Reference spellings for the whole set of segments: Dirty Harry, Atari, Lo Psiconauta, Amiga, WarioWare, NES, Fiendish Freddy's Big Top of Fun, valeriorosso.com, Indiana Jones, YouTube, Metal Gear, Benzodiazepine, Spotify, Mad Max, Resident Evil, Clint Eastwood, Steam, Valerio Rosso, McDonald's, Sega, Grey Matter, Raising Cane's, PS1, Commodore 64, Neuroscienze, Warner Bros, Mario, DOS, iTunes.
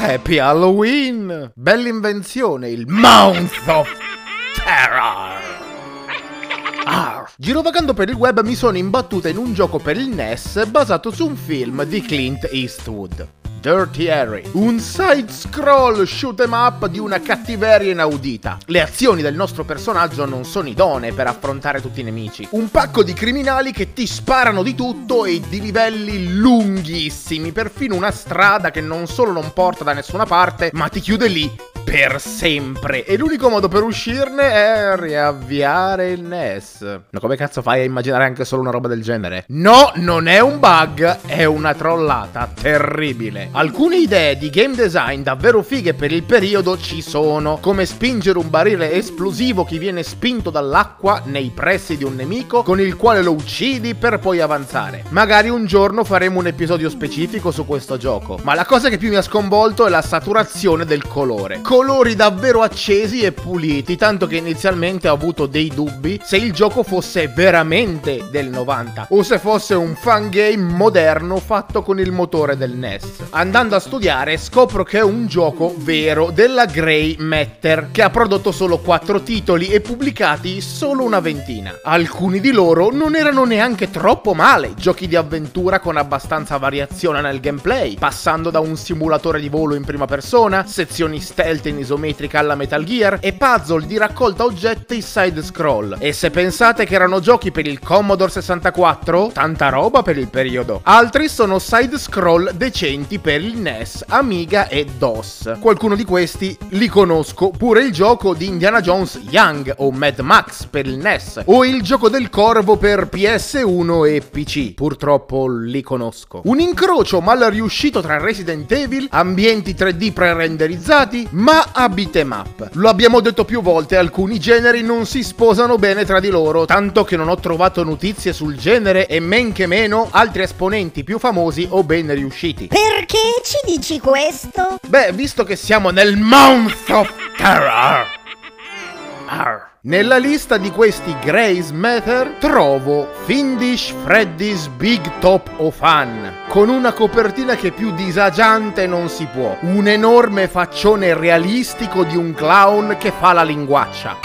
Happy Halloween! Bella invenzione, il Mount of Terror! Girovagando per il web mi sono imbattuta in un gioco per il NES basato su un film di Clint Eastwood, Dirty Harry, un side-scroll shoot 'em up di una cattiveria inaudita. Le azioni del nostro personaggio non sono idonee per affrontare tutti i nemici. Un pacco di criminali che ti sparano di tutto e di livelli lunghissimi, perfino una strada che non solo non porta da nessuna parte, ma ti chiude lì per sempre. E l'unico modo per uscirne è riavviare il NES. Ma come cazzo fai a immaginare anche solo una roba del genere? No, non è un bug, è una trollata terribile. Alcune idee di game design davvero fighe per il periodo ci sono, come spingere un barile esplosivo che viene spinto dall'acqua nei pressi di un nemico, con il quale lo uccidi per poi avanzare. Magari un giorno faremo un episodio specifico su questo gioco, ma la cosa che più mi ha sconvolto è la saturazione del colore. Colori davvero accesi e puliti, tanto che inizialmente ho avuto dei dubbi se il gioco fosse veramente del 90 o se fosse un fangame moderno fatto con il motore del NES. Andando a studiare scopro che è un gioco vero della Grey Matter, che ha prodotto solo 4 titoli e pubblicati solo una ventina. Alcuni di loro non erano neanche troppo male, giochi di avventura con abbastanza variazione nel gameplay, passando da un simulatore di volo in prima persona, sezioni stealth in isometrica alla Metal Gear e puzzle di raccolta oggetti side scroll. E se pensate che erano giochi per il Commodore 64, tanta roba per il periodo. Altri sono side scroll decenti per il NES, Amiga e DOS. Qualcuno di questi li conosco, pure il gioco di Indiana Jones Young o Mad Max per il NES o il gioco del corvo per PS1 e PC, purtroppo li conosco. Un incrocio mal riuscito tra Resident Evil, ambienti 3D pre-renderizzati, ma a beat'em up. Lo abbiamo detto più volte, alcuni generi non si sposano bene tra di loro, tanto che non ho trovato notizie sul genere e men che meno altri esponenti più famosi o ben riusciti. Perché ci dici questo? Beh, visto che siamo nel Mount of Terror. Nella lista di questi Grey Matter trovo Fiendish Freddy's Big Top of Fun, con una copertina che più disagiante non si può. Un enorme faccione realistico di un clown che fa la linguaccia.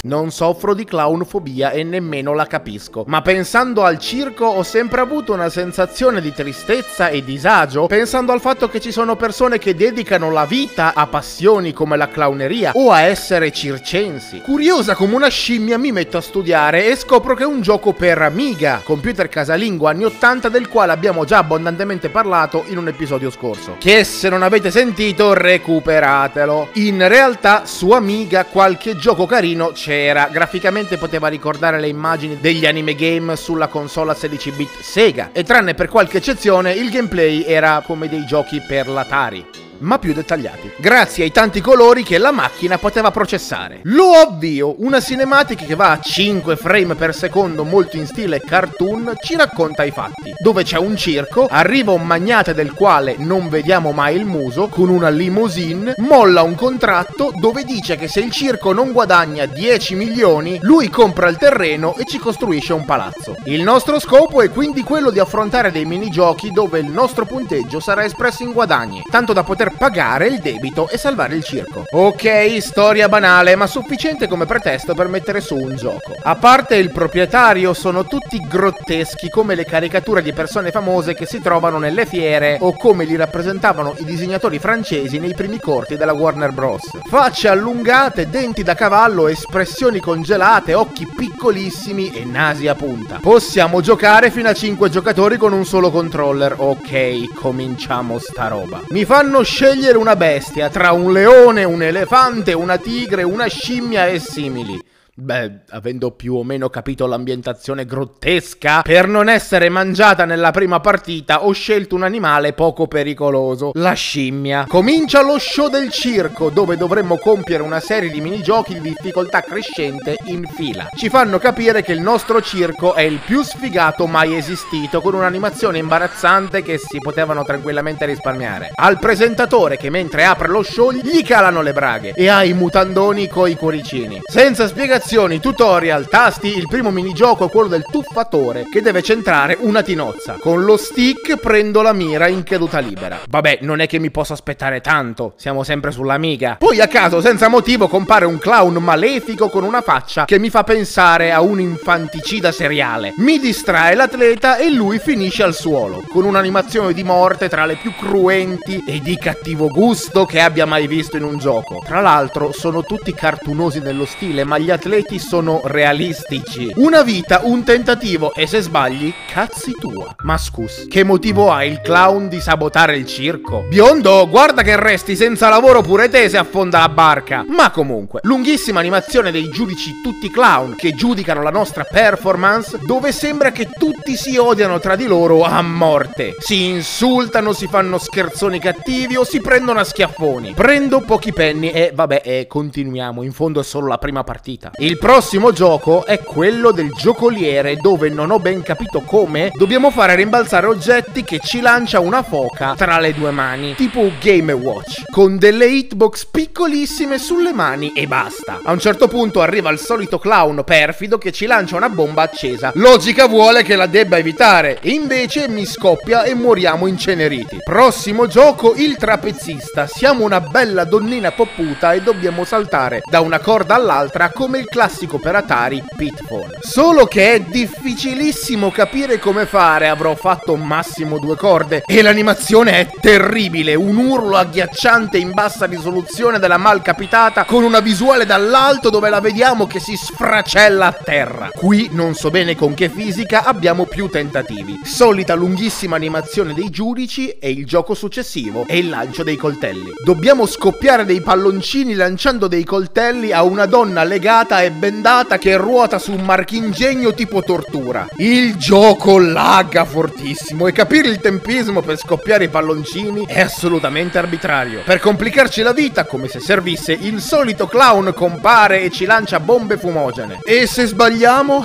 Non soffro di clownfobia e nemmeno la capisco, ma pensando al circo ho sempre avuto una sensazione di tristezza e disagio, pensando al fatto che ci sono persone che dedicano la vita a passioni come la clowneria o a essere circensi. Curiosa come una scimmia mi metto a studiare e scopro che è un gioco per Amiga, computer casalingo anni 80 del quale abbiamo già abbondantemente parlato in un episodio scorso, che se non avete sentito recuperatelo. In realtà su Amiga qualche gioco carino c'è. Graficamente poteva ricordare le immagini degli anime game sulla console a 16-bit Sega e tranne per qualche eccezione il gameplay era come dei giochi per l'Atari, ma più dettagliati, grazie ai tanti colori che la macchina poteva processare. Lo avvio, una cinematic che va a 5 frame per secondo molto in stile cartoon ci racconta i fatti, dove c'è un circo, arriva un magnate del quale non vediamo mai il muso, con una limousine, molla un contratto dove dice che se il circo non guadagna 10 milioni, lui compra il terreno e ci costruisce un palazzo. Il nostro scopo è quindi quello di affrontare dei minigiochi dove il nostro punteggio sarà espresso in guadagni, tanto da poter pagare il debito e salvare il circo. Ok, storia banale, ma sufficiente come pretesto per mettere su un gioco. A parte il proprietario, sono tutti grotteschi come le caricature di persone famose che si trovano nelle fiere o come li rappresentavano i disegnatori francesi nei primi corti della Warner Bros. Facce allungate, denti da cavallo, espressioni congelate, occhi piccolissimi e nasi a punta. Possiamo giocare fino a 5 giocatori con un solo controller. Ok, cominciamo sta roba. Mi fanno scegliere una bestia tra un leone, un elefante, una tigre, una scimmia e simili. Beh, avendo più o meno capito l'ambientazione grottesca, per non essere mangiata nella prima partita ho scelto un animale poco pericoloso, la scimmia. Comincia lo show del circo, dove dovremmo compiere una serie di minigiochi di difficoltà crescente in fila. Ci fanno capire che il nostro circo è il più sfigato mai esistito, con un'animazione imbarazzante che si potevano tranquillamente risparmiare. Al presentatore che mentre apre lo show gli calano le braghe e ai mutandoni coi cuoricini. Senza spiegazione spiegazioni, tutorial, tasti, il primo minigioco è quello del tuffatore che deve centrare una tinozza. Con lo stick prendo la mira in caduta libera. Vabbè, non è che mi posso aspettare tanto, siamo sempre sull'Amiga. Poi a caso, senza motivo, compare un clown malefico con una faccia che mi fa pensare a un infanticida seriale. Mi distrae l'atleta e lui finisce al suolo, con un'animazione di morte tra le più cruenti e di cattivo gusto che abbia mai visto in un gioco. Tra l'altro sono tutti cartunosi nello stile, ma gli atleti sono realistici. Una vita, un tentativo e se sbagli, cazzi tua. Ma scus, che motivo ha il clown di sabotare il circo? Biondo, guarda che resti senza lavoro pure te se affonda la barca. Ma comunque, lunghissima animazione dei giudici tutti clown che giudicano la nostra performance, dove sembra che tutti si odiano tra di loro a morte. Si insultano, si fanno scherzoni cattivi o si prendono a schiaffoni. Prendo pochi penny e vabbè, e continuiamo, in fondo è solo la prima partita. Il prossimo gioco è quello del giocoliere, dove non ho ben capito come dobbiamo fare rimbalzare oggetti che ci lancia una foca tra le due mani, tipo Game Watch, con delle hitbox piccolissime sulle mani e basta. A un certo punto arriva il solito clown perfido che ci lancia una bomba accesa. Logica vuole che la debba evitare, invece mi scoppia e moriamo inceneriti. Prossimo gioco, il trapezista. Siamo una bella donnina popputa e dobbiamo saltare da una corda all'altra come il classico per Atari Pitfall. Solo che è difficilissimo capire come fare, avrò fatto massimo 2 corde e l'animazione è terribile, un urlo agghiacciante in bassa risoluzione della malcapitata con una visuale dall'alto dove la vediamo che si sfracella a terra. Qui non so bene con che fisica abbiamo più tentativi. Solita lunghissima animazione dei giudici e il gioco successivo è il lancio dei coltelli. Dobbiamo scoppiare dei palloncini lanciando dei coltelli a una donna legata e bendata che ruota su un marchingegno tipo tortura. Il gioco lagga fortissimo e capire il tempismo per scoppiare i palloncini è assolutamente arbitrario. Per complicarci la vita, come se servisse, il solito clown compare e ci lancia bombe fumogene. E se sbagliamo,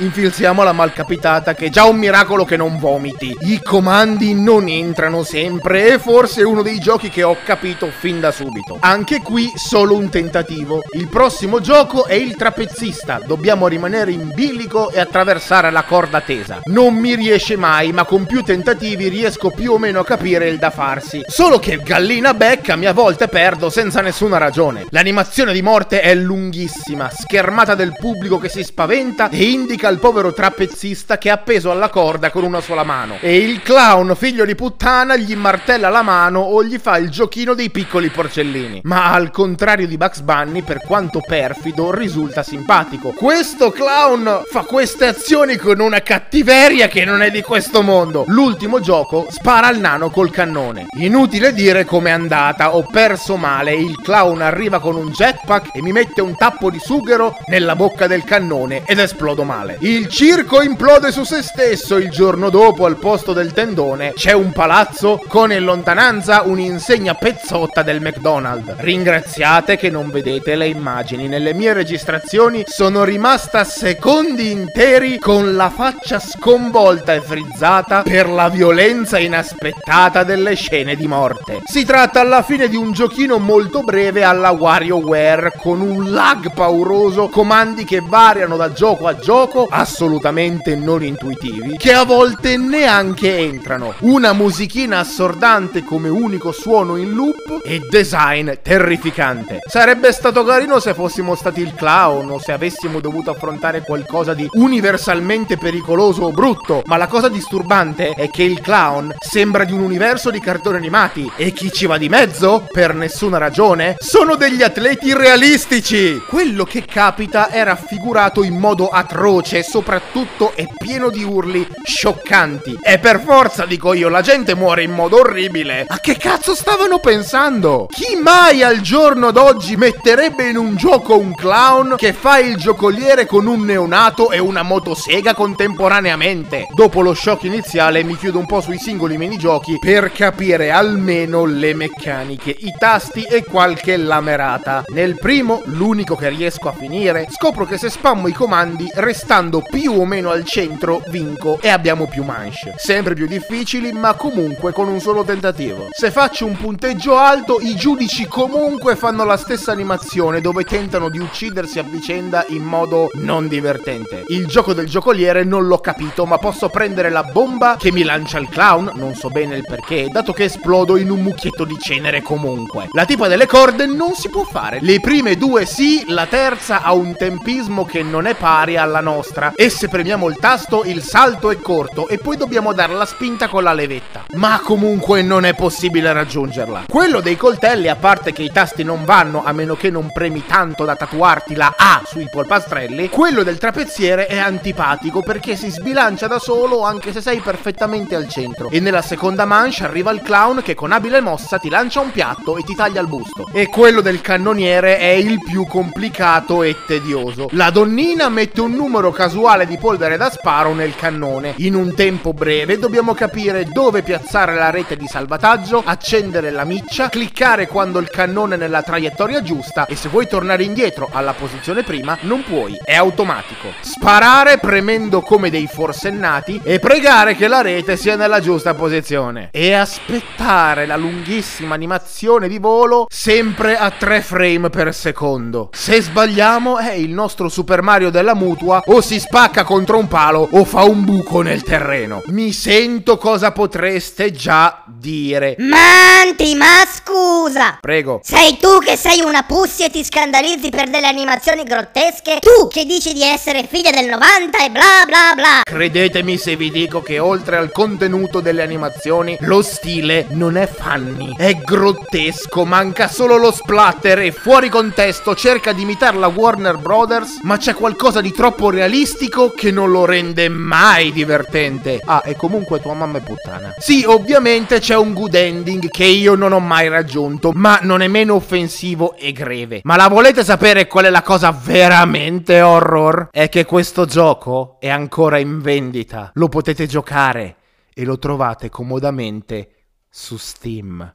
infilziamo la malcapitata, che è già un miracolo che non vomiti. I comandi non entrano sempre e forse è uno dei giochi che ho capito fin da subito. Anche qui solo un tentativo. Il prossimo gioco è il trapezista. Dobbiamo rimanere in bilico e attraversare la corda tesa. Non mi riesce mai, ma con più tentativi riesco più o meno a capire il da farsi. Solo che gallina becca, a volte perdo senza nessuna ragione. L'animazione di morte è lunghissima, schermata del pubblico che si spaventa e indica il povero trapezista che è appeso alla corda con una sola mano. E il clown, figlio di puttana, gli martella la mano o gli fa il giochino dei piccoli porcellini. Ma al contrario di Bugs Bunny, per quanto perfido, risulta simpatico. Questo clown fa queste azioni con una cattiveria che non è di questo mondo. L'ultimo gioco spara al nano col cannone. Inutile dire com'è andata, ho perso male. Il clown arriva con un jetpack e mi mette un tappo di sughero nella bocca del cannone ed esplodo male. Il circo implode su se stesso. Il giorno dopo, al posto del tendone, c'è un palazzo con in lontananza un'insegna pezzotta del McDonald's. Ringraziate che non vedete le immagini. Nelle mie registrazioni sono rimasta secondi interi con la faccia sconvolta e frizzata per la violenza inaspettata delle scene di morte. Si tratta alla fine di un giochino molto breve alla WarioWare, con un lag pauroso, comandi che variano da gioco a gioco, assolutamente non intuitivi, che a volte neanche entrano, una musichina assordante come unico suono in loop e design terrificante. Sarebbe stato carino se fossimo stati il clown o se avessimo dovuto affrontare qualcosa di universalmente pericoloso o brutto, ma la cosa disturbante è che il clown sembra di un universo di cartoni animati e chi ci va di mezzo, per nessuna ragione, sono degli atleti realistici. Quello che capita è raffigurato in modo atroce, soprattutto è pieno di urli scioccanti. E per forza, dico io, la gente muore in modo orribile. A che cazzo stavano pensando? Chi mai al giorno d'oggi metterebbe in un gioco un clown che fa il giocoliere con un neonato e una motosega contemporaneamente? Dopo lo shock iniziale mi chiudo un po' sui singoli minigiochi per capire almeno le meccaniche, i tasti e qualche lamerata. Nel primo, l'unico che riesco a finire, scopro che se spammo i comandi restando più o meno al centro vinco e abbiamo più manche, sempre più difficili ma comunque con un solo tentativo. Se faccio un punteggio alto, i giudici comunque fanno la stessa animazione dove tentano di uccidersi uccidersi a vicenda in modo non divertente. Il gioco del giocoliere non l'ho capito, ma posso prendere la bomba che mi lancia il clown, non so bene il perché, dato che esplodo in un mucchietto di cenere comunque. La tipa delle corde non si può fare. Le prime due sì, la terza ha un tempismo che non è pari alla nostra, e se premiamo il tasto il salto è corto e poi dobbiamo dare la spinta con la levetta. Ma comunque non è possibile raggiungerla. Quello dei coltelli, a parte che i tasti non vanno a meno che non premi tanto da tatuarti la A sui polpastrelli, quello del trapeziere è antipatico perché si sbilancia da solo anche se sei perfettamente al centro, e nella seconda manche arriva il clown che con abile mossa ti lancia un piatto e ti taglia il busto. E quello del cannoniere è il più complicato e tedioso. La donnina mette un numero casuale di polvere da sparo nel cannone. In un tempo breve dobbiamo capire dove piazzare la rete di salvataggio, accendere la miccia, cliccare quando il cannone è nella traiettoria giusta, e se vuoi tornare indietro alla posizione prima non puoi, è automatico. Sparare premendo come dei forsennati e pregare che la rete sia nella giusta posizione, e aspettare la lunghissima animazione di volo sempre a 3 frame per secondo. Se sbagliamo è il nostro Super Mario della mutua, o si spacca contro un palo o fa un buco nel terreno. Mi sento cosa potreste già dire. Manti, ma scusa! Prego. Sei tu che sei una pussi e ti scandalizzi per delle animazioni grottesche? Tu che dici di essere figlia del 90 e bla bla bla! Credetemi se vi dico che oltre al contenuto delle animazioni, lo stile non è funny, è grottesco, manca solo lo splatter e fuori contesto cerca di imitare la Warner Bros, ma c'è qualcosa di troppo realistico che non lo rende mai divertente. Ah, e comunque tua mamma è puttana. Sì, ovviamente c'è un good ending che io non ho mai raggiunto, ma non è meno offensivo e greve. Ma la volete sapere qual è la cosa veramente horror? È che questo gioco è ancora in vendita, lo potete giocare e lo trovate comodamente su Steam.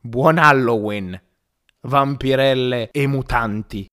Buon Halloween, vampirelle e mutanti.